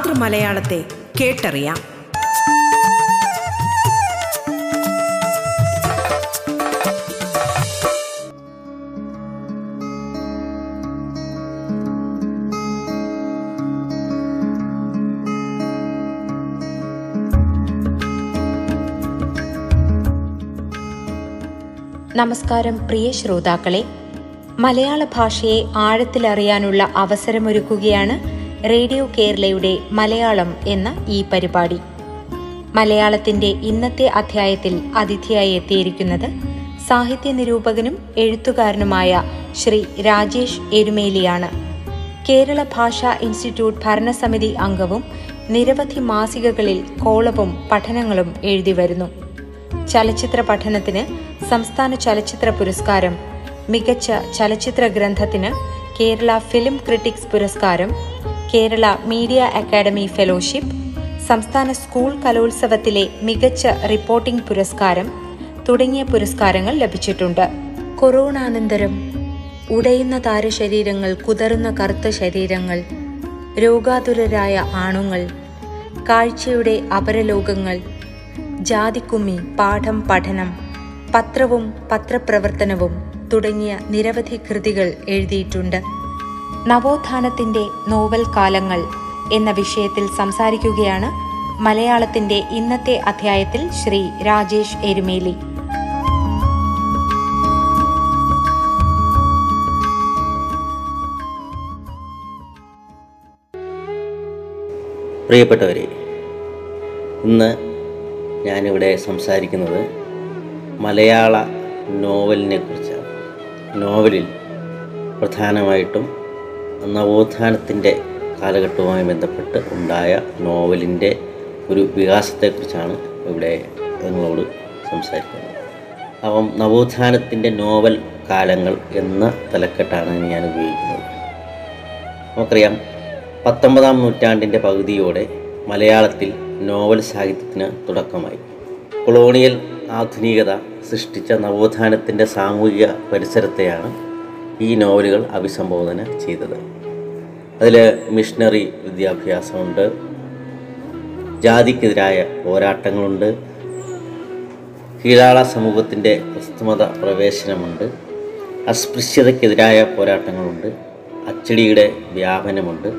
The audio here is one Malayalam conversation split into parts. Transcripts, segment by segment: മാതൃമലയാളത്തെ കേട്ടറിയാം. നമസ്കാരം പ്രിയ ശ്രോതാക്കളെ, മലയാള ഭാഷയെ ആഴത്തിലറിയാനുള്ള അവസരമൊരുക്കുകയാണ് റേഡിയോ കേരളയുടെ മലയാളം എന്ന ഈ പരിപാടി. മലയാളത്തിൻ്റെ ഇന്നത്തെ അധ്യായത്തിൽ അതിഥിയായി എത്തിയിരിക്കുന്നത് സാഹിത്യ നിരൂപകനും എഴുത്തുകാരനുമായ ശ്രീ രാജേഷ് എരുമേലിയാണ്. കേരള ഭാഷാ ഇൻസ്റ്റിറ്റ്യൂട്ട് ഭരണസമിതി അംഗവും നിരവധി മാസികകളിൽ കോളവും പഠനങ്ങളും എഴുതി വരുന്നു. ചലച്ചിത്ര പഠനത്തിന് സംസ്ഥാന ചലച്ചിത്ര പുരസ്കാരം, മികച്ച ചലച്ചിത്ര ഗ്രന്ഥത്തിന് കേരള ഫിലിം ക്രിറ്റിക്സ് പുരസ്കാരം, കേരള മീഡിയ അക്കാദമി ഫെലോഷിപ്പ്, സംസ്ഥാന സ്കൂൾ കലോത്സവത്തിലെ മികച്ച റിപ്പോർട്ടിംഗ് പുരസ്കാരം തുടങ്ങിയ പുരസ്കാരങ്ങൾ ലഭിച്ചിട്ടുണ്ട്. കൊറോണാനന്തരം ഉടയുന്ന താരശരീരങ്ങൾ, കുതറുന്ന കറുത്ത ശരീരങ്ങൾ, രോഗാതുരരായ ആണുങ്ങൾ, കാഴ്ചയുടെ അപരലോകങ്ങൾ, ജാതിക്കുമ്മി, പാഠം പഠനം, പത്രവും പത്രപ്രവർത്തനവും തുടങ്ങിയ നിരവധി കൃതികൾ എഴുതിയിട്ടുണ്ട്. നവോത്ഥാനത്തിൻ്റെ നോവൽ കാലങ്ങൾ എന്ന വിഷയത്തിൽ സംസാരിക്കുകയാണ് മലയാളത്തിൻ്റെ ഇന്നത്തെ അധ്യായത്തിൽ ശ്രീ രാജേഷ് എരുമേലി. പ്രിയപ്പെട്ടവരെ, ഇന്ന് ഞാനിവിടെ സംസാരിക്കുന്നത് മലയാള നോവലിനെ കുറിച്ചാണ്. നോവലിൽ പ്രധാനമായിട്ടും നവോത്ഥാനത്തിൻ്റെ കാലഘട്ടവുമായി ബന്ധപ്പെട്ട് ഉണ്ടായ നോവലിൻ്റെ ഒരു വികാസത്തെക്കുറിച്ചാണ് ഇവിടെ നിങ്ങളോട് സംസാരിക്കുന്നത്. അപ്പം നവോത്ഥാനത്തിൻ്റെ നോവൽ കാലങ്ങൾ എന്ന തലക്കെട്ടാണ് ഞാൻ ഉപയോഗിക്കുന്നത്. നമുക്കറിയാം, 19-ാം നൂറ്റാണ്ടിൻ്റെ പകുതിയോടെ മലയാളത്തിൽ നോവൽ സാഹിത്യത്തിന് തുടക്കമായി. കൊളോണിയൽ ആധുനികത സൃഷ്ടിച്ച നവോത്ഥാനത്തിൻ്റെ സാമൂഹിക പരിസരത്തെയാണ് ഈ നോവലുകൾ അഭിസംബോധന ചെയ്തത്. അതിൽ മിഷണറി വിദ്യാഭ്യാസമുണ്ട്, ജാതിക്കെതിരായ പോരാട്ടങ്ങളുണ്ട്, കീഴാള സമൂഹത്തിൻ്റെ ക്രിസ്തുമത പ്രവേശനമുണ്ട്, അസ്പൃശ്യതക്കെതിരായ പോരാട്ടങ്ങളുണ്ട്, അച്ചടിയുടെ വ്യാപനമുണ്ട്,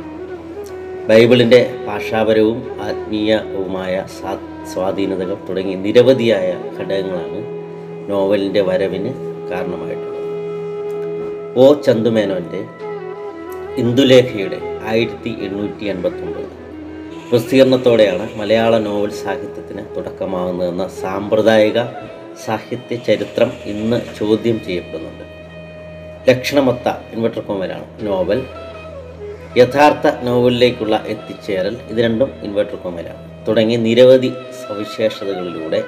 ബൈബിളിൻ്റെ ഭാഷാപരവും ആത്മീയവുമായ സ്വാധീനതകൾ തുടങ്ങി നിരവധിയായ ഘടകങ്ങളാണ് നോവലിൻ്റെ വരവിന് കാരണമായിട്ടുള്ളത്. ഒ. ചന്തുമേനോൻ്റെ ഇന്ദുലേഖയുടെ 1889 പ്രസിദ്ധീകരണത്തോടെയാണ് മലയാള നോവൽ സാഹിത്യത്തിന് തുടക്കമാകുന്നതെന്ന സാമ്പ്രദായിക സാഹിത്യ ചരിത്രം ഇന്ന് ചോദ്യം ചെയ്യപ്പെടുന്നുണ്ട്. ലക്ഷണമൊത്ത ഇൻവെർട്ടർകോമലാണ് നോവൽ, യഥാർത്ഥ നോവലിലേക്കുള്ള എത്തിച്ചേരൽ, ഇത് രണ്ടും ഇൻവെർട്ടർകോമലാണ് തുടങ്ങി നിരവധി സവിശേഷതകളിലൂടെ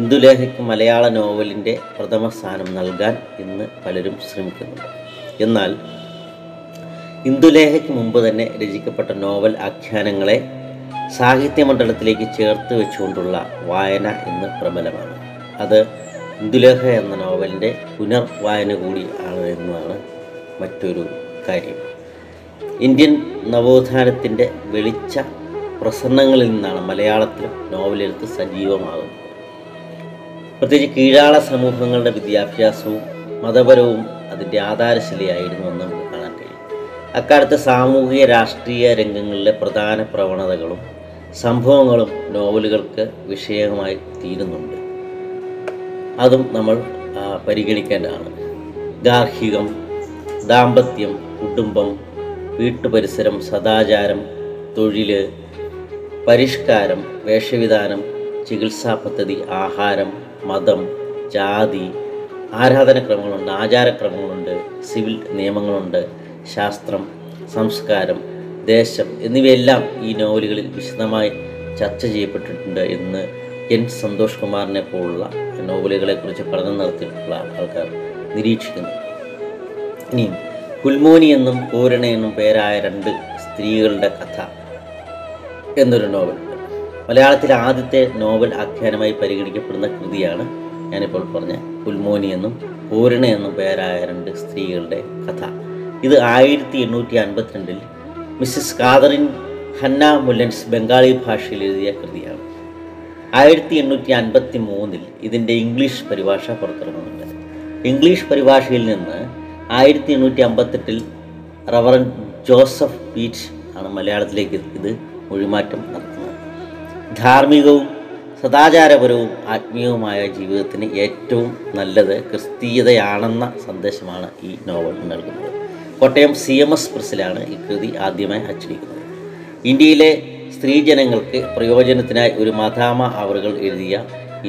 ഇന്ദുലേഖയ്ക്ക് മലയാള നോവലിൻ്റെ പ്രഥമ സ്ഥാനം നൽകാൻ ഇന്ന് പലരും ശ്രമിക്കുന്നുണ്ട്. എന്നാൽ ഇന്ദുലേഖയ്ക്ക് മുമ്പ് തന്നെ രചിക്കപ്പെട്ട നോവൽ ആഖ്യാനങ്ങളെ സാഹിത്യമണ്ഡലത്തിലേക്ക് ചേർത്ത് വെച്ചുകൊണ്ടുള്ള വായന ഇന്ന് പ്രബലമാണ്. അത് ഇന്ദുലേഖ എന്ന നോവലിൻ്റെ പുനർവായന കൂടി ആണ് എന്നതാണ് മറ്റൊരു കാര്യം. ഇന്ത്യൻ നവോത്ഥാനത്തിൻ്റെ വെളിച്ച പ്രസരണങ്ങളിൽ നിന്നാണ് മലയാളത്തിൽ നോവലെഴുത്ത് സജീവമാകുന്നത്. പ്രത്യേകിച്ച് കീഴാള സമൂഹങ്ങളുടെ വിദ്യാഭ്യാസവും മതപരവും അതിൻ്റെ ആധാരശിലയായിരുന്നുവെന്ന് നമുക്ക് കാണാൻ കഴിയും. അക്കാലത്തെ സാമൂഹിക രാഷ്ട്രീയ രംഗങ്ങളിലെ പ്രധാന പ്രവണതകളും സംഭവങ്ങളും നോവലുകൾക്ക് വിഷയമായി തീരുന്നുണ്ട്. അതും നമ്മൾ പരിഗണിക്കേണ്ടതാണ്. ഗാർഹികം, ദാമ്പത്യം, കുടുംബം, വീട്ടുപരിസരം, സദാചാരം, തൊഴിൽ, പരിഷ്കാരം, വേഷവിധാനം, ചികിത്സാ പദ്ധതി, ആഹാരം, മതം, ജാതി, ആരാധനക്രമങ്ങളുണ്ട്, ആചാരക്രമങ്ങളുണ്ട്, സിവിൽ നിയമങ്ങളുണ്ട്, ശാസ്ത്രം, സംസ്കാരം, ദേശം എന്നിവയെല്ലാം ഈ നോവലുകളിൽ വിശദമായി ചർച്ച ചെയ്യപ്പെട്ടിട്ടുണ്ട് എന്ന് എൻ സന്തോഷ് കുമാറിനെ പോലുള്ള നോവലുകളെക്കുറിച്ച് പഠനം നടത്തിയിട്ടുള്ള ആൾക്കാർ നിരീക്ഷിക്കുന്നു. ഇനി കുൽമോനി എന്നും പൂരണ എന്നും പേരായ രണ്ട് സ്ത്രീകളുടെ കഥ എന്നൊരു നോവൽ മലയാളത്തിലെ ആദ്യത്തെ നോവൽ ആഖ്യാനമായി പരിഗണിക്കപ്പെടുന്ന കൃതിയാണ് ഞാനിപ്പോൾ പറഞ്ഞ പുൽമോനി എന്നും പൂരണ എന്നും പേരായ രണ്ട് സ്ത്രീകളുടെ കഥ. ഇത് 1852 Mrs Catherine Hannah Mullens Bengali ഭാഷയിൽ എഴുതിയ കൃതിയാണ്. 1853 ഇതിൻ്റെ ഇംഗ്ലീഷ് പരിഭാഷ പുറത്തിറങ്ങുന്നുണ്ട്. ഇംഗ്ലീഷ് പരിഭാഷയിൽ നിന്ന് 1858 റവറൻ ജോസഫ് പീച്ച് ആണ് മലയാളത്തിലേക്ക് ഇത് മൊഴിമാറ്റം നടത്തുന്നത്. ധാർമ്മികവും സദാചാരപരവും ആത്മീയവുമായ ജീവിതത്തിന് ഏറ്റവും നല്ലത് ക്രിസ്തീയതയാണെന്ന സന്ദേശമാണ് ഈ നോവൽ നൽകുന്നത്. കോട്ടയം CMS പ്രസിലാണ് ഈ കൃതി ആദ്യമായി അച്ചടിക്കുന്നത്. ഇന്ത്യയിലെ സ്ത്രീജനങ്ങൾക്ക് പ്രയോജനത്തിനായി ഒരു മദാമ അവറുകൾ എഴുതിയ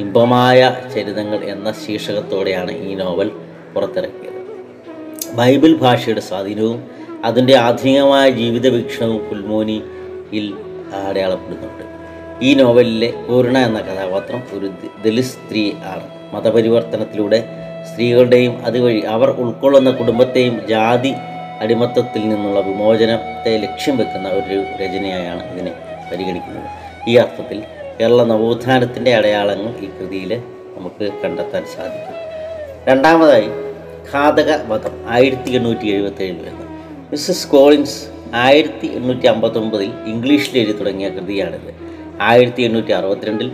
ഇമ്പമായ ചരിതങ്ങൾ എന്ന ശീർഷകത്തോടെയാണ് ഈ നോവൽ പുറത്തിറക്കിയത്. ബൈബിൾ ഭാഷയുടെ സ്വാധീനവും അതിൻ്റെ ആധുനികമായ ജീവിത വീക്ഷണവും പുൽമോനിയിൽ അടയാളപ്പെടുന്നുണ്ട്. ഈ നോവലിലെ പൂർണ എന്ന കഥാപാത്രം ഒരു ദലിത് സ്ത്രീ ആണ്. മതപരിവർത്തനത്തിലൂടെ സ്ത്രീകളുടെയും അതുവഴി അവർ ഉൾക്കൊള്ളുന്ന കുടുംബത്തെയും ജാതി അടിമത്തത്തിൽ നിന്നുള്ള വിമോചനത്തെ ലക്ഷ്യം വെക്കുന്ന ഒരു രചനയായാണ് ഇതിനെ പരിഗണിക്കുന്നത്. ഈ അർത്ഥത്തിൽ കേരള നവോത്ഥാനത്തിൻ്റെ അടയാളങ്ങൾ ഈ കൃതിയിൽ നമുക്ക് കണ്ടെത്താൻ സാധിക്കും. രണ്ടാമതായി ഘാതകവധം 1877 വരുന്നത്. മിസ്സസ് കോളിൻസ് 1859 ഇംഗ്ലീഷിൽ എഴുതി തുടങ്ങിയ കൃതിയാണിത്. 1862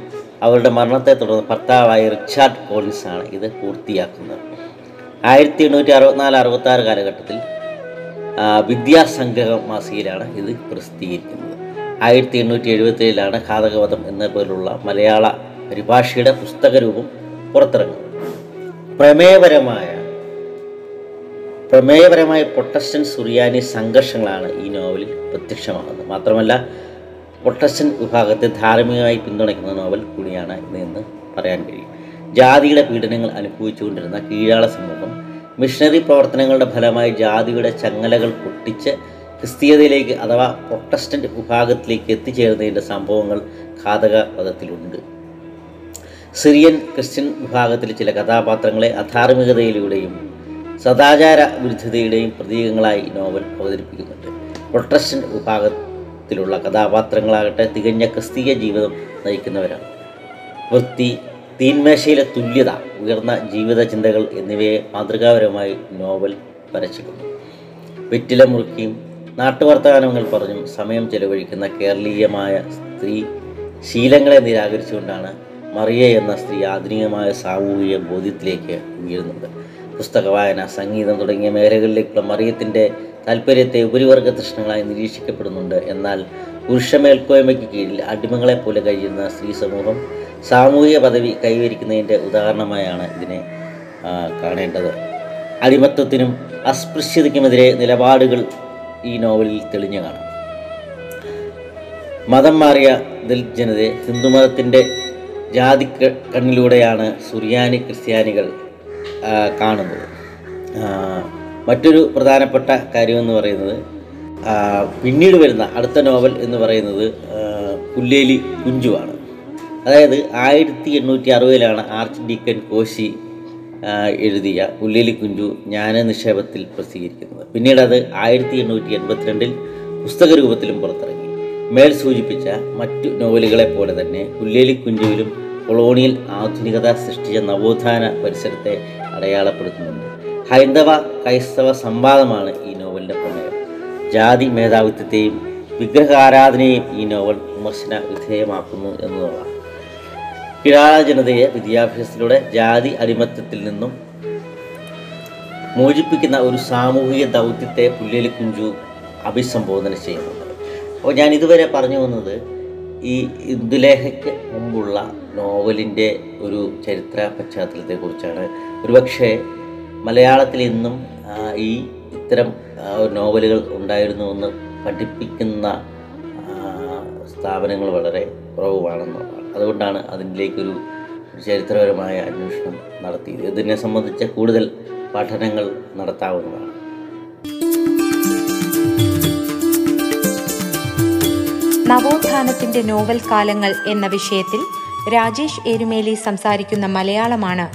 അവരുടെ മരണത്തെ തുടർന്ന് ഭർത്താവായ റിച്ചാർഡ് കോളിൻസ് ആണ് ഇത് പൂർത്തിയാക്കുന്നത്. 1864-66 കാലഘട്ടത്തിൽ വിദ്യാസംഗ്രഹ മാസികയിലാണ് ഇത് പ്രസിദ്ധീകരിക്കുന്നത്. 1877 ഘാതകവധം എന്ന പോലുള്ള മലയാള പരിഭാഷയുടെ പുസ്തകരൂപം പുറത്തിറങ്ങുന്നത്. പ്രമേയപരമായ പ്രൊട്ടസ്റ്റന്റ് സുറിയാനി സംഘർഷങ്ങളാണ് ഈ നോവലിൽ പ്രത്യക്ഷമാകുന്നത്. മാത്രമല്ല പ്രൊട്ടസ്റ്റന്റ് വിഭാഗത്തെ ധാർമ്മികമായി പിന്തുണയ്ക്കുന്ന നോവൽ കൂടിയാണ് ഇതെന്ന് പറയാൻ കഴിയും. ജാതിയുടെ പീഡനങ്ങൾ അനുഭവിച്ചുകൊണ്ടിരുന്ന കീഴാള സമൂഹം മിഷണറി പ്രവർത്തനങ്ങളുടെ ഫലമായി ജാതിയുടെ ചങ്ങലകൾ പൊട്ടിച്ച് ക്രിസ്തീയതയിലേക്ക് അഥവാ പ്രൊട്ടസ്റ്റന്റ് വിഭാഗത്തിലേക്ക് എത്തിച്ചേരുന്നതിൻ്റെ സംഭവങ്ങൾ ഘാതകവധത്തിലുണ്ട്. സിറിയൻ ക്രിസ്ത്യൻ വിഭാഗത്തിലെ ചില കഥാപാത്രങ്ങളെ അധാർമികതയിലൂടെയും സദാചാര വിരുദ്ധതയുടെയും പ്രതീകങ്ങളായി നോവൽ അവതരിപ്പിക്കുന്നുണ്ട്. പ്രൊട്ടസ്റ്റന്റ് വിഭാഗത്തിലുള്ള കഥാപാത്രങ്ങളാകട്ടെ തികഞ്ഞ ക്രിസ്തീയ ജീവിതം നയിക്കുന്നവരാണ്. വൃത്തി, തീന്മേശയിലെ തുല്യത, ഉയർന്ന ജീവിത ചിന്തകൾ എന്നിവയെ മാതൃകാപരമായി നോവൽ വരച്ചിട്ടുണ്ട്. വെറ്റില മുറുക്കിയും നാട്ടുവർത്തമാനങ്ങൾ പറഞ്ഞും സമയം ചെലവഴിക്കുന്ന കേരളീയമായ സ്ത്രീ ശീലങ്ങളെ നിരാകരിച്ചുകൊണ്ടാണ് മറിയ എന്ന സ്ത്രീ ആധുനികമായ സാമൂഹിക ബോധ്യത്തിലേക്ക് ഉയരുന്നത്. പുസ്തക വായന, സംഗീതം തുടങ്ങിയ മേഖലകളിലേക്കുള്ള മറിയത്തിൻ്റെ താല്പര്യത്തെ ഉപരിവർഗ തൃഷ്ണങ്ങളായി നിരീക്ഷിക്കപ്പെടുന്നുണ്ട്. എന്നാൽ പുരുഷ മേൽക്കോയ്മയ്ക്ക് കീഴിൽ അടിമകളെ പോലെ കഴിയുന്ന സ്ത്രീ സമൂഹം സാമൂഹിക പദവി കൈവരിക്കുന്നതിൻ്റെ ഉദാഹരണമായാണ് ഇതിനെ കാണേണ്ടത്. അടിമത്വത്തിനും അസ്പൃശ്യതയ്ക്കുമെതിരെ നിലപാടുകൾ ഈ നോവലിൽ തെളിഞ്ഞു കാണാം. മതം മാറിയ ദലിത് ജനതയെ ഹിന്ദുമതത്തിൻ്റെ ജാതി കണ്ണിലൂടെയാണ് സുറിയാനി ക്രിസ്ത്യാനികൾ കാണുന്നത്. മറ്റൊരു പ്രധാനപ്പെട്ട കാര്യമെന്ന് പറയുന്നത് പിന്നീട് വരുന്ന അടുത്ത നോവൽ എന്ന് പറയുന്നത് പുല്ലേലി കുഞ്ചുവാണ്. അതായത് 1860 ആർച്ച് ഡീക്കൻ കോശി എഴുതിയ പുല്ലേലി കുഞ്ചു ജ്ഞാന നിക്ഷേപത്തിൽ പ്രസിദ്ധീകരിക്കുന്നത്. പിന്നീട് അത് 1882 പുസ്തക രൂപത്തിലും പുറത്തിറങ്ങി. മേൽ സൂചിപ്പിച്ച മറ്റു നോവലുകളെപ്പോലെ തന്നെ പുല്ലേലി കുഞ്ചുവിലും കൊളോണിയൽ ആധുനികത സൃഷ്ടിച്ച നവോത്ഥാന പരിസരത്തെ അടയാളപ്പെടുത്തുന്നുണ്ട്. ഹൈന്ദവ ക്രൈസ്തവ സംവാദമാണ് ഈ നോവലിൻ്റെ പ്രമേയം. ജാതി മേധാവിത്വത്തെയും വിഗ്രഹാരാധനയെയും ഈ നോവൽ വിമർശന വിധേയമാക്കുന്നു എന്നതാണ്. കിഴാള ജനതയെ വിദ്യാഭ്യാസത്തിലൂടെ ജാതി അടിമത്തത്തിൽ നിന്നും മോചിപ്പിക്കുന്ന ഒരു സാമൂഹിക ദൗത്യത്തെ പുല്ലേലി കുഞ്ചു അഭിസംബോധന ചെയ്യുന്നുണ്ട്. അപ്പോൾ ഞാൻ ഇതുവരെ പറഞ്ഞു വന്നത് ഈ ഇന്ദുലേഖയ്ക്ക് മുമ്പുള്ള നോവലിൻ്റെ ഒരു ചരിത്ര പശ്ചാത്തലത്തെക്കുറിച്ചാണ്. ഒരുപക്ഷെ മലയാളത്തിൽ ഇന്നും ഈ ഇത്തരം നോവലുകൾ ഉണ്ടായിരുന്നുവെന്ന് പഠിപ്പിക്കുന്ന സ്ഥാപനങ്ങൾ വളരെ കുറവാണെന്നുള്ളതാണ്. അതുകൊണ്ടാണ് അതിലേക്കൊരു ചരിത്രപരമായ അന്വേഷണം നടത്തിയത്. ഇതിനെ സംബന്ധിച്ച കൂടുതൽ പഠനങ്ങൾ നടത്താവുന്നതാണ്. നവോത്ഥാനത്തിൻ്റെ നോവൽ കാലങ്ങൾ എന്ന വിഷയത്തിൽ രാജേഷ് ഏരുമേലി സംസാരിക്കുന്ന മലയാളമാണ്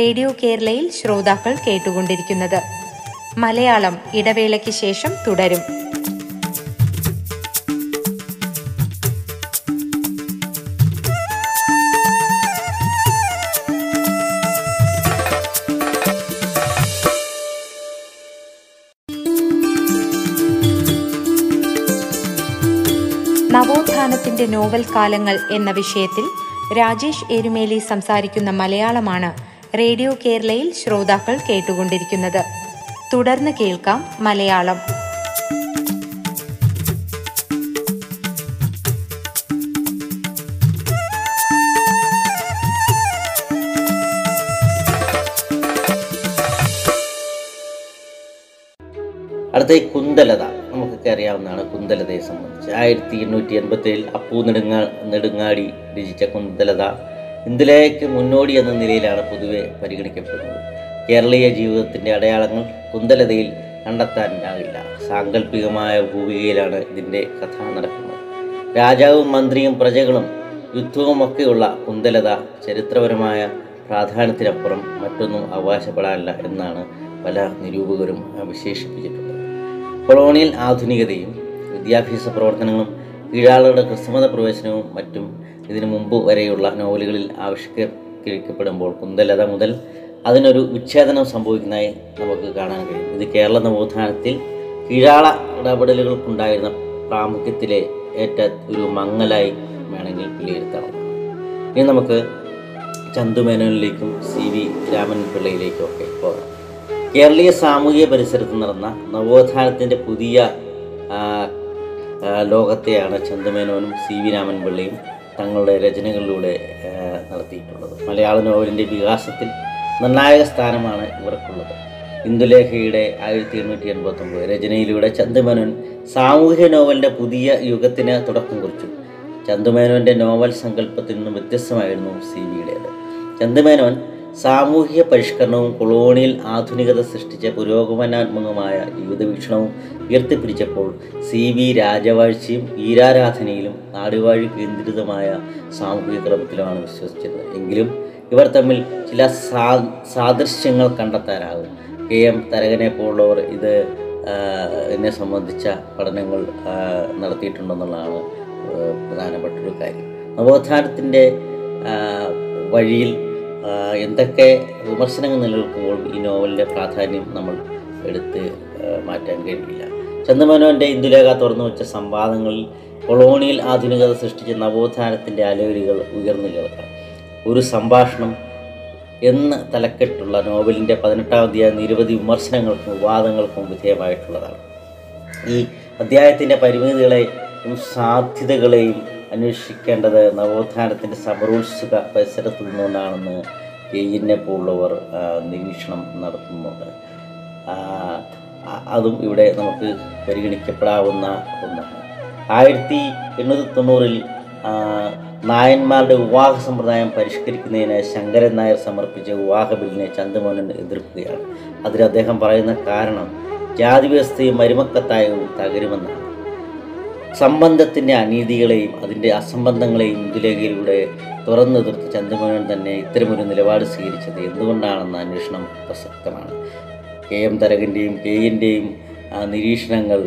റേഡിയോ കേരളയിൽ ശ്രോതാക്കൾ കേട്ടുകൊണ്ടിരിക്കുന്നത്. മലയാളം ഇടവേളയ്ക്ക് ശേഷം തുടരും. അദ്ദേഹത്തിൻ്റെ നോവൽ കാലങ്ങൾ എന്ന വിഷയത്തിൽ രാജേഷ് എരുമേലി സംസാരിക്കുന്ന മലയാളമാണ് റേഡിയോ കേരളയിൽ ശ്രോതാക്കൾ കേട്ടുകൊണ്ടിരിക്കുന്നത്. തുടർന്ന് കേൾക്കാം മലയാളം. അടുത്ത കുന്തലത നമുക്കൊക്കെ അറിയാവുന്നതാണ്. കുന്തലതയെ സംബന്ധിച്ച് 1887 അപ്പൂ നെടുങ്ങാടി രചിച്ച കുന്തലത ഇന്ദുലേഖയ്ക്ക് മുന്നോടി എന്ന നിലയിലാണ് പൊതുവെ പരിഗണിക്കപ്പെടുന്നത്. കേരളീയ ജീവിതത്തിൻ്റെ അടയാളങ്ങൾ കുന്തലതയിൽ കണ്ടെത്താനാകില്ല. സാങ്കല്പികമായ ഭൂമികയിലാണ് ഇതിൻ്റെ കഥ നടക്കുന്നത്. രാജാവും മന്ത്രിയും പ്രജകളും യുദ്ധവുമൊക്കെയുള്ള കുന്തലത ചരിത്രപരമായ പ്രാധാന്യത്തിനപ്പുറം മറ്റൊന്നും അവകാശപ്പെടാനില്ല എന്നാണ് പല നിരൂപകരും വിശേഷിപ്പിച്ചിട്ടുള്ളത്. കൊളോണിയൽ ആധുനികതയും വിദ്യാഭ്യാസ പ്രവർത്തനങ്ങളും കീഴാളുകളുടെ ക്രിസ്തുമത പ്രവേശനവും മറ്റും ഇതിനു മുമ്പ് വരെയുള്ള നോവലുകളിൽ ആവിഷ്കരിക്കപ്പെടുമ്പോൾ കുന്തലത മുതൽ അതിനൊരു വിച്ഛേദനം സംഭവിക്കുന്നതായി നമുക്ക് കാണാൻ കഴിയും. ഇത് കേരള നവോത്ഥാനത്തിൽ കീഴാള ഇടപെടലുകൾക്കുണ്ടായിരുന്ന പ്രാമുഖ്യത്തിലെ ഏറ്റ ഒരു മങ്ങലായി വേണമെങ്കിൽ വിലയിരുത്താം. ഇനി നമുക്ക് ചന്തുമേനോനിലേക്കും CV രാമൻ പിള്ളയിലേക്കും ഒക്കെ പോകാം. കേരളീയ സാമൂഹിക പരിസരത്ത് നടന്ന നവോത്ഥാനത്തിൻ്റെ പുതിയ ലോകത്തെയാണ് ചന്തുമേനോനും CV രാമൻ പിള്ളയും തങ്ങളുടെ രചനകളിലൂടെ നടത്തിയിട്ടുള്ളത്. മലയാള നോവലിൻ്റെ വികാസത്തിൽ നിർണായക സ്ഥാനമാണ് ഇവർക്കുള്ളത്. ഇന്ദുലേഖയുടെ 1889 രചനയിലൂടെ ചന്തുമേനോൻ സാമൂഹിക നോവലിൻ്റെ പുതിയ യുഗത്തിന് തുടക്കം കുറിച്ചു. ചന്തുമേനോൻ്റെ നോവൽ സങ്കല്പത്തിൽ നിന്നും വ്യത്യസ്തമായിരുന്നു CVയുടേത്. ചന്തുമേനോൻ സാമൂഹിക പരിഷ്കരണവും കൊളോണിയൽ ആധുനികത സൃഷ്ടിച്ച പുരോഗമനാത്മകമായ ജീവിത വീക്ഷണവും ഉയർത്തിപ്പിടിച്ചപ്പോൾ CV രാജവാഴ്ചയും ഈരാരാധനയിലും നാടുവാഴി കേന്ദ്രിതമായ സാമൂഹിക ക്രമത്തിലുമാണ് വിശ്വസിച്ചത്. എങ്കിലും ഇവർ തമ്മിൽ ചില സാദൃശ്യങ്ങൾ കണ്ടെത്താനാകും. KM തരകനെ പോലുള്ളവർ ഇതിനെ സംബന്ധിച്ച പഠനങ്ങൾ നടത്തിയിട്ടുണ്ടെന്നുള്ളതാണ് പ്രധാനപ്പെട്ടൊരു കാര്യം. നവോത്ഥാനത്തിൻ്റെ വഴിയിൽ എന്തൊക്കെ വിമർശനങ്ങൾ നിലനിൽക്കുമ്പോൾ ഈ നോവലിൻ്റെ പ്രാധാന്യം നമ്മൾ എടുത്ത് മാറ്റാൻ കഴിയില്ല. ചന്തുമേനോൻ്റെ ഇന്ദുലേഖ തുറന്നു വെച്ച സംവാദങ്ങളിൽ കൊളോണിയൽ ആധുനികത സൃഷ്ടിച്ച നവോത്ഥാനത്തിൻ്റെ അലവരികൾ ഉയർന്നു നിൽക്കാം. ഒരു സംഭാഷണം എന്ന തലക്കെട്ടുള്ള നോവലിൻ്റെ 18ാം അധ്യായം നിരവധി വിമർശനങ്ങൾക്കും വിവാദങ്ങൾക്കും വിധേയമായിട്ടുള്ളതാണ്. ഈ അധ്യായത്തിൻ്റെ പരിമിതികളെയും സാധ്യതകളെയും അന്വേഷിക്കേണ്ടത് നവോത്ഥാനത്തിൻ്റെ സമരോത്സുക പരിസരത്തു നിന്നുകൊണ്ടാണെന്ന് KN പോലുള്ളവർ നിരീക്ഷണം നടത്തുന്നുണ്ട്. അതും ഇവിടെ നമുക്ക് പരിഗണിക്കപ്പെടാവുന്ന ഒന്നാണ്. 1890 നായന്മാരുടെ വിവാഹ സമ്പ്രദായം പരിഷ്കരിക്കുന്നതിന് ശങ്കരൻ നായർ സമർപ്പിച്ച വിവാഹ ബില്ലിനെ ചന്തുമേനോൻ എതിർക്കുകയാണ്. അതിൽ അദ്ദേഹം പറയുന്ന കാരണം ജാതി വ്യവസ്ഥയും മരുമക്കത്തായവും തകരുമെന്നാണ്. സംബന്ധത്തിൻ്റെ അനീതികളെയും അതിൻ്റെ അസംബന്ധങ്ങളെയും ഇന്ദുലേഖയിലൂടെ തുറന്നെതിർത്ത് ചന്തുമേനോൻ തന്നെ ഇത്തരമൊരു നിലപാട് സ്വീകരിച്ചത് എന്തുകൊണ്ടാണെന്ന അന്വേഷണം പ്രസക്തമാണ്. KM തരകൻ്റെയും KNൻ്റെയും നിരീക്ഷണങ്ങൾ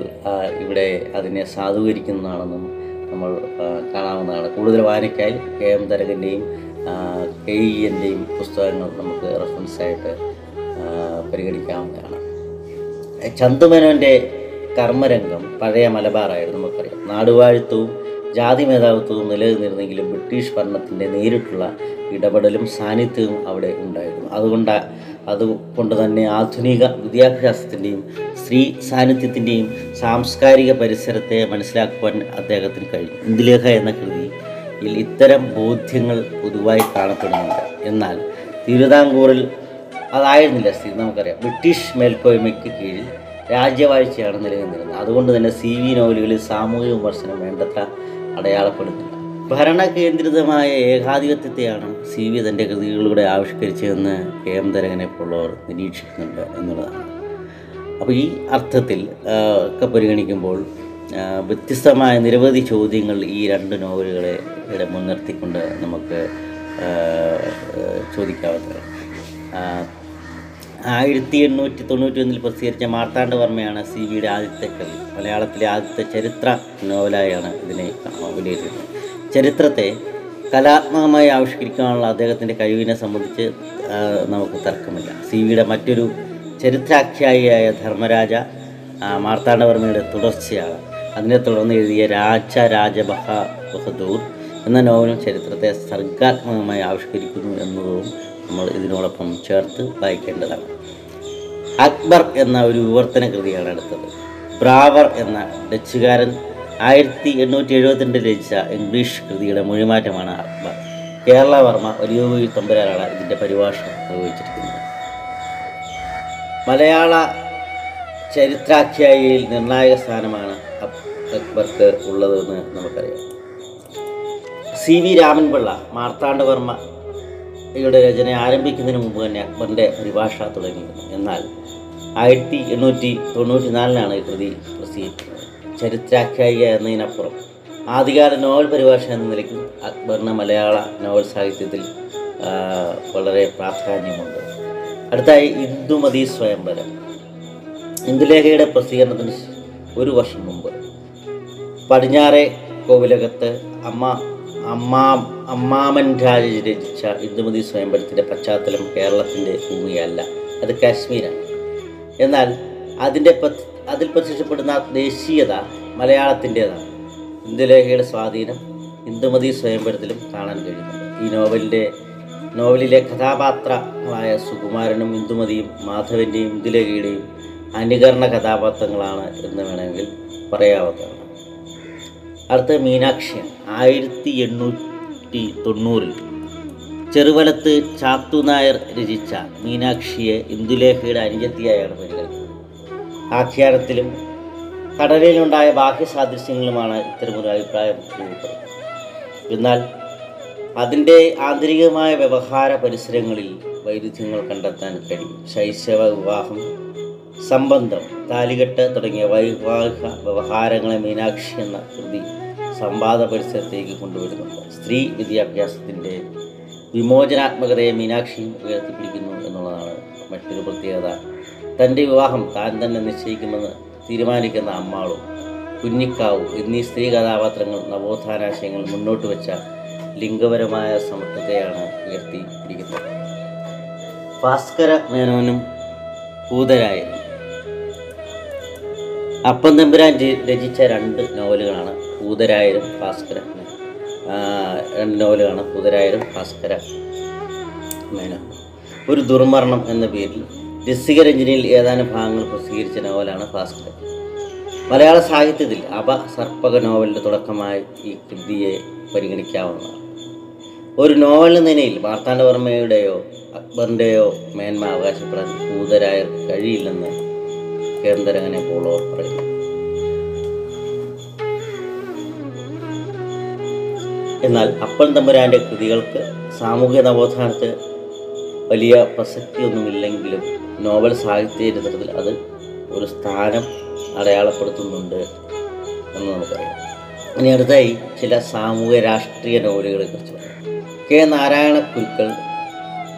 ഇവിടെ അതിനെ സാധൂകരിക്കുന്നതാണെന്നും നമ്മൾ കാണാവുന്നതാണ്. കൂടുതൽ വായനയ്ക്കായി KM തരകൻ്റെയും KENൻ്റെയും പുസ്തകങ്ങൾ നമുക്ക് റെഫറൻസായിട്ട് പരിഗണിക്കാവുന്നതാണ്. ചന്തുമേനോൻ്റെ കർമ്മരംഗം പഴയ മലബാറായിരുന്നു. നമുക്കറിയാം നാടുവാഴ്ത്തവും ജാതി മേധാവിത്വവും നിലനിന്നിരുന്നെങ്കിലും ബ്രിട്ടീഷ് ഭരണത്തിൻ്റെ നേരിട്ടുള്ള ഇടപെടലും സാന്നിധ്യവും അവിടെ ഉണ്ടായിരുന്നു. അതുകൊണ്ട് തന്നെ ആധുനിക വിദ്യാഭ്യാസത്തിൻ്റെയും സ്ത്രീ സാന്നിധ്യത്തിൻ്റെയും സാംസ്കാരിക പരിസരത്തെ മനസ്സിലാക്കുവാൻ അദ്ദേഹത്തിന് കഴിഞ്ഞു. ഇന്ദുലേഖ എന്ന കൃതിയിൽ ഇത്തരം ബോധ്യങ്ങൾ പൊതുവായി കാണപ്പെടുന്നുണ്ട്. എന്നാൽ തിരുവിതാംകൂറിൽ അതായിരുന്നില്ല സ്ഥിതി. നമുക്കറിയാം ബ്രിട്ടീഷ് മേൽക്കോയ്മയ്ക്ക് കീഴിൽ രാജ്യവാഴ്ചയാണ് നിലനിന്നിരുന്നത്. അതുകൊണ്ട് തന്നെ CV നോവലുകളിൽ സാമൂഹിക വിമർശനം വേണ്ടത്ര അടയാളപ്പെടുന്നില്ല. ഭരണകേന്ദ്രിതമായ ഏകാധിപത്യത്തെയാണ് CV തൻ്റെ കൃതികളിലൂടെ ആവിഷ്കരിച്ചതെന്ന് KM തരകനെ പോലുള്ളവർ നിരീക്ഷിക്കുന്നുണ്ട് എന്നുള്ളതാണ്. അപ്പോൾ ഈ അർത്ഥത്തിൽ ഒക്കെ പരിഗണിക്കുമ്പോൾ വ്യത്യസ്തമായ നിരവധി ചോദ്യങ്ങൾ ഈ രണ്ട് നോവലുകളെ ഇവിടെ മുൻനിർത്തിക്കൊണ്ട് നമുക്ക് ചോദിക്കാവുന്നതാണ്. 1891 പ്രസിദ്ധീകരിച്ച മാർത്താണ്ഡവർമ്മയാണ് CVയുടെ ആദ്യത്തെ കൃതി. മലയാളത്തിലെ ആദ്യത്തെ ചരിത്ര നോവലായാണ് ഇതിനെ വിലയിരുത്തുന്നത്. ചരിത്രത്തെ കലാത്മകമായി ആവിഷ്കരിക്കാനുള്ള അദ്ദേഹത്തിൻ്റെ കഴിവിനെ സംബന്ധിച്ച് നമുക്ക് തർക്കമില്ല. CVയുടെ മറ്റൊരു ചരിത്രാഖ്യായിയായ ധർമ്മരാജ മാർത്താണ്ഡവർമ്മയുടെ തുടർച്ചയാണ്. അതിനെ തുടർന്ന് എഴുതിയ രാജ രാജ ബഹ വഹദൂർ എന്ന നോവലും ചരിത്രത്തെ സർഗാത്മകമായി ആവിഷ്കരിക്കുന്നു എന്നതും നമ്മൾ ഇതിനോടൊപ്പം ചേർത്ത് വായിക്കേണ്ടതാണ്. അക്ബർ എന്ന ഒരു വിവർത്തന കൃതിയാണ് അടുത്തത്. ബ്രാവർ എന്ന ഡച്ചുകാരൻ 1872 രചിച്ച ഇംഗ്ലീഷ് കൃതിയുടെ മൊഴിമാറ്റമാണ് അക്ബർ. കേരളവർമ്മ ഒലിയോയിൽ തമ്പുരാനാണ് ഇതിൻ്റെ പരിഭാഷണം നിർവഹിച്ചിരിക്കുന്നത്. മലയാള ചരിത്രാഖ്യായയിൽ നിർണായക സ്ഥാനമാണ് അക്ബർക്ക് ഉള്ളതെന്ന് നമുക്കറിയാം. CV രാമൻപിള്ള മാർത്താണ്ഡവർമ്മയുടെ രചന ആരംഭിക്കുന്നതിന് മുമ്പ് തന്നെ അക്ബറിൻ്റെ പരിഭാഷ തുടങ്ങിയിരുന്നു. എന്നാൽ 1894 കൃതി പ്രസിദ്ധീകരിക്കുന്നത്. ചരിത്രാഖ്യായിക എന്നതിനപ്പുറം ആദ്യകാല നോവൽ പരിഭാഷ എന്ന നിലയ്ക്ക് അക്ബറിന് മലയാള നോവൽ സാഹിത്യത്തിൽ വളരെ പ്രാധാന്യമുണ്ട്. അടുത്തായി ഇന്ദുമതി സ്വയംവരം. ഇന്ദുലേഖയുടെ പ്രസിദ്ധീകരണത്തിന് ഒരു വർഷം മുമ്പ് പടിഞ്ഞാറെ കോവിലകത്ത് അമ്മാമൻ രാജ രചിച്ച ഇന്ദുമതി സ്വയംവരത്തിൻ്റെ പശ്ചാത്തലം കേരളത്തിൻ്റെ ഭൂമിയല്ല, അത് കാശ്മീരാണ്. എന്നാൽ അതിൽ പ്രത്യക്ഷപ്പെടുന്ന ദേശീയത മലയാളത്തിൻ്റേതാണ്. ഇന്ദുലേഖയുടെ സ്വാധീനം ഇന്ദുമതി സ്വയംവരത്തിലും കാണാൻ കഴിയുന്നുണ്ട്. ഈ നോവലിലെ കഥാപാത്രങ്ങളായ സുകുമാരനും ഇന്ദുമതിയും മാധവൻ്റെയും ഇന്ദുലേഖയുടെയും അനുകരണ കഥാപാത്രങ്ങളാണ് എന്ന് വേണമെങ്കിൽ പറയാവുന്നതാണ്. അടുത്ത മീനാക്ഷിയാണ്. 1890 ചെറുവലത്ത് ചാത്തു നായർ രചിച്ച മീനാക്ഷിയെ ഇന്ദുലേഖയുടെ അനുജത്തിയായാണ് പരിഗണിക്കുന്നത്. ആഖ്യാനത്തിലും കടലിലുണ്ടായ ബാഹ്യസാദൃശ്യങ്ങളുമാണ് ഇത്തരമൊരു അഭിപ്രായം രൂപപ്പെടുന്നത്. എന്നാൽ അതിൻ്റെ ആന്തരികമായ വ്യവഹാര പരിസരങ്ങളിൽ വൈരുദ്ധ്യങ്ങൾ കണ്ടെത്താൻ കഴിയും. ശൈശവ വിവാഹം, സംബന്ധം, താലികെട്ട് തുടങ്ങിയ വൈവാഹിക വ്യവഹാരങ്ങളെ മീനാക്ഷി എന്ന കൃതി സംവാദ പരിസരത്തേക്ക് കൊണ്ടുവരുന്നുണ്ട്. സ്ത്രീ വിദ്യാഭ്യാസത്തിൻ്റെ വിമോചനാത്മകതയെ മീനാക്ഷി ഉയർത്തിപ്പിടിക്കുന്നു എന്നുള്ളതാണ് മറ്റൊരു പ്രത്യേകത. തൻ്റെ വിവാഹം താൻ തന്നെ നിശ്ചയിക്കുമെന്ന് തീരുമാനിക്കുന്ന അമ്മാളും കുഞ്ഞിക്കാവും എന്നീ സ്ത്രീ കഥാപാത്രങ്ങൾ നവോത്ഥാനാശയങ്ങൾ മുന്നോട്ട് വെച്ച ലിംഗപരമായ സമത്വത്തെയാണ് ഉയർത്തിയിരിക്കുന്നത്. ഭാസ്കര മേനോനും ഭൂതരായും അപ്പം തമ്പുരാൻ രചിച്ച രണ്ട് നോവലുകളാണ് ഭൂതരായരും ഭാസ്കര മേനോനും. ഒരു ദുർമരണം എന്ന പേരിൽ രസികരഞ്ജനിയിൽ ഏതാനും ഭാഗങ്ങൾ പ്രസിദ്ധീകരിച്ച നോവലാണ് ഭാസ്കര. മലയാള സാഹിത്യത്തിൽ അപസർപ്പക നോവലിൻ്റെ തുടക്കമായി ഈ കൃതിയെ പരിഗണിക്കാവുന്നതാണ്. ഒരു നോവൽ എന്ന നിലയിൽ മാർത്താണ്ഡവർമ്മയുടെയോ അക്ബറിൻ്റെയോ മേന്മ അവകാശപ്പെടാൻ ഭൂതരായർ കഴിയില്ലെന്ന് കേന്ദ്രങ്ങനെ പോളോ പറയുന്നു. എന്നാൽ അപ്പൻ തമ്പുരാൻ്റെ കൃതികൾക്ക് സാമൂഹ്യ നവോത്ഥാനത്തെ വലിയ പ്രസക്തിയൊന്നുമില്ലെങ്കിലും നോവൽ സാഹിത്യ ചരിത്രത്തിൽ അത് ഒരു സ്ഥാനം അടയാളപ്പെടുത്തുന്നുണ്ട് എന്ന് നമുക്കറിയാം. ഇനി അടുത്തായി ചില സാമൂഹ്യ രാഷ്ട്രീയ നോവലുകളെ കുറിച്ച് പറയാം. K. നാരായണക്കുരുക്കൾ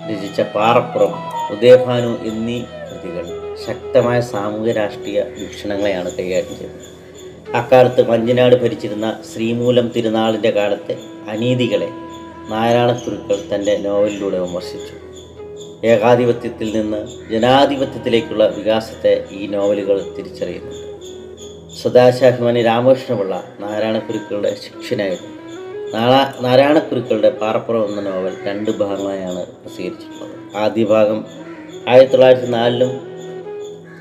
രചിച്ച പാറപ്പുറം, ഉദയഭാനു എന്നീ കൃതികൾ ശക്തമായ സാമൂഹ്യ രാഷ്ട്രീയ വീക്ഷണങ്ങളെയാണ് കൈകാര്യം ചെയ്യുന്നത്. അക്കാലത്ത് മഞ്ഞനാട് ഭരിച്ചിരുന്ന ശ്രീമൂലം തിരുനാളിൻ്റെ കാലത്തെ അനീതികളെ നാരായണക്കുരുക്കൾ തൻ്റെ നോവലിലൂടെ വിമർശിച്ചു. ഏകാധിപത്യത്തിൽ നിന്ന് ജനാധിപത്യത്തിലേക്കുള്ള വികാസത്തെ ഈ നോവലുകൾ തിരിച്ചറിയുന്നുണ്ട്. സദാശാഭിമാനി രാമകൃഷ്ണപിള്ള നാരായണക്കുരുക്കളുടെ ശിഷ്യനായിരുന്നു. നാരായണക്കുരുക്കളുടെ പാറപ്പുറം എന്ന നോവൽ 2 ഭാഗങ്ങളായാണ് പ്രസിദ്ധീകരിച്ചിട്ടുള്ളത്. ആദ്യ ഭാഗം 1904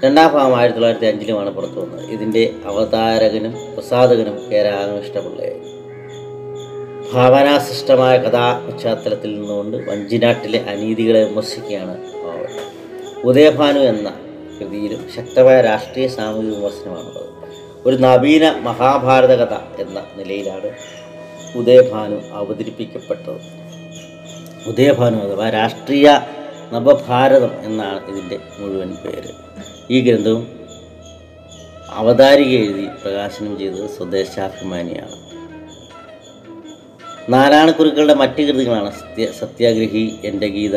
രണ്ടാം ഭാഗം 1905 പുറത്തു വന്നത്. ഇതിൻ്റെ അവതാരകനും പ്രസാധകനും K. രാമകൃഷ്ണപിള്ളയായിരുന്നു. ഭാവനാശിഷ്ടമായ കഥാ പശ്ചാത്തലത്തിൽ നിന്നുകൊണ്ട് വഞ്ചിനാട്ടിലെ അനീതികളെ വിമർശിക്കുകയാണ് നോവൽ. ഉദയഭാനു എന്ന കൃതിയിലും ശക്തമായ രാഷ്ട്രീയ സാമൂഹിക വിമർശനമാണുള്ളത്. ഒരു നവീന മഹാഭാരത കഥ എന്ന നിലയിലാണ് ഉദയഭാനു അവതരിപ്പിക്കപ്പെട്ടത്. ഉദയഭാനു അഥവാ രാഷ്ട്രീയ നവഭാരതം എന്നാണ് ഇതിൻ്റെ മുഴുവൻ പേര്. ഈ ഗ്രന്ഥവും അവതാരിക എഴുതി പ്രകാശനം ചെയ്തത് സ്വദേശാഭിമാനിയാണ്. നാരായണക്കുരുക്കളുടെ മറ്റ് കൃതികളാണ് സത്യാഗ്രഹി, എൻ്റെ ഗീത,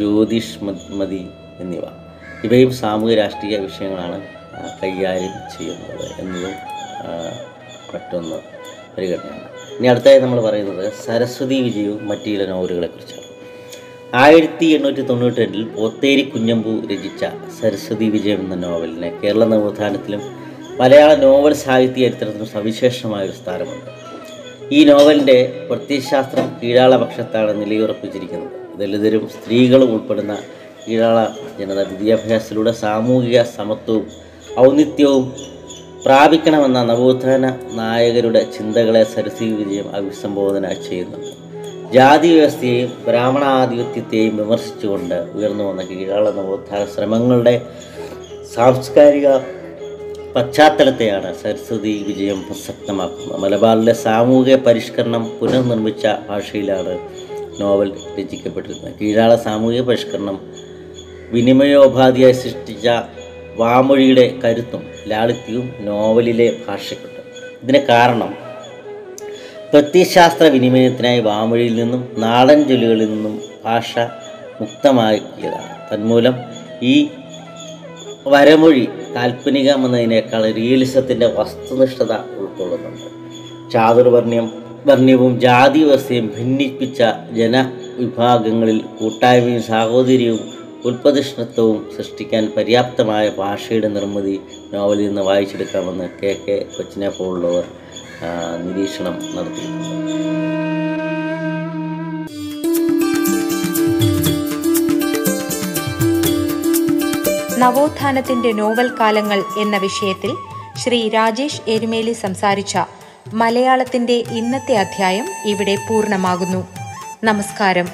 ജ്യോതിഷ്മതി എന്നിവ. ഇവയും സാമൂഹ്യ രാഷ്ട്രീയ വിഷയങ്ങളാണ് കൈകാര്യം ചെയ്യുന്നത് എന്നതും മറ്റൊന്ന് പരിഗണനയാണ്. ഇനി അടുത്തായി നമ്മൾ പറയുന്നത് സരസ്വതി വിജയവും മറ്റു ചില നോവലുകളെക്കുറിച്ചാണ്. 1892 പോത്തേരി കുഞ്ഞമ്പു രചിച്ച സരസ്വതി വിജയം എന്ന നോവലിന് കേരള നവോത്ഥാനത്തിലും മലയാള നോവൽ സാഹിത്യ ചരിത്രത്തിലും സവിശേഷമായൊരു സ്ഥാനമുണ്ട്. ഈ നോവലിൻ്റെ പ്രത്യയശാസ്ത്രം കീഴാള പക്ഷത്താണ് നിലയുറപ്പിച്ചിരിക്കുന്നത്. ദളിതരും സ്ത്രീകളും ഉൾപ്പെടുന്ന കീഴാള ജനത വിദ്യാഭ്യാസത്തിലൂടെ സാമൂഹിക സമത്വവും ഔന്നിത്യവും പ്രാപിക്കണമെന്ന നവോത്ഥാന നായകരുടെ ചിന്തകളെ സരസ്വതി വിജയം അഭിസംബോധന ചെയ്യുന്നു. ജാതി വ്യവസ്ഥയെയും ബ്രാഹ്മണാധിപത്യത്തെയും വിമർശിച്ചുകൊണ്ട് ഉയർന്നു വന്ന കീഴാള നവോത്ഥാന ശ്രമങ്ങളുടെ സാംസ്കാരിക പശ്ചാത്തലത്തെയാണ് സരസ്വതി വിജയം പ്രസക്തമാക്കുന്നത്. മലബാറിലെ സാമൂഹിക പരിഷ്കരണം പുനർനിർമ്മിച്ച ഭാഷയിലാണ് നോവൽ രചിക്കപ്പെട്ടിരുന്നത്. കീഴാള സാമൂഹിക പരിഷ്കരണം വിനിമയോപാധിയായി സൃഷ്ടിച്ച വാമൊഴിയുടെ കരുത്തും ലാളിത്യവും നോവലിലെ ഭാഷയ്ക്കുണ്ട്. ഇതിന് കാരണം പ്രത്യയശാസ്ത്ര വിനിമയത്തിനായി വാമൊഴിയിൽ നിന്നും നാടൻ ചൊല്ലുകളിൽ നിന്നും ഭാഷ മുക്തമാക്കിയതാണ്. തന്മൂലം ഈ വരമൊഴി കാൽപ്പനികം എന്നതിനേക്കാൾ റിയലിസത്തിൻ്റെ വസ്തുനിഷ്ഠത ഉൾക്കൊള്ളുന്നുണ്ട്. വർണ്ണ്യവും ജാതി വ്യവസ്ഥയും ഭിന്നിപ്പിച്ച ജനവിഭാഗങ്ങളിൽ കൂട്ടായ്മയും സാഹോദര്യവും ഉൽപ്രതിഷ്ഠത്വവും സൃഷ്ടിക്കാൻ പര്യാപ്തമായ ഭാഷയുടെ നിർമ്മിതി നോവലിൽ നിന്ന് വായിച്ചെടുക്കാമെന്ന് കെ കൊച്ചിനെ പോലുള്ളവർ നിരീക്ഷണം നടത്തിയിട്ടുണ്ട്. നവോത്ഥാനത്തിന്റെ നോവൽ കാലങ്ങൾ എന്ന വിഷയത്തിൽ ശ്രീ രാജേഷ് എരുമേലി സംസാരിച്ച മലയാളത്തിന്റെ ഇന്നത്തെ അധ്യായം ഇവിടെ പൂർണ്ണമാകുന്നു. നമസ്കാരം.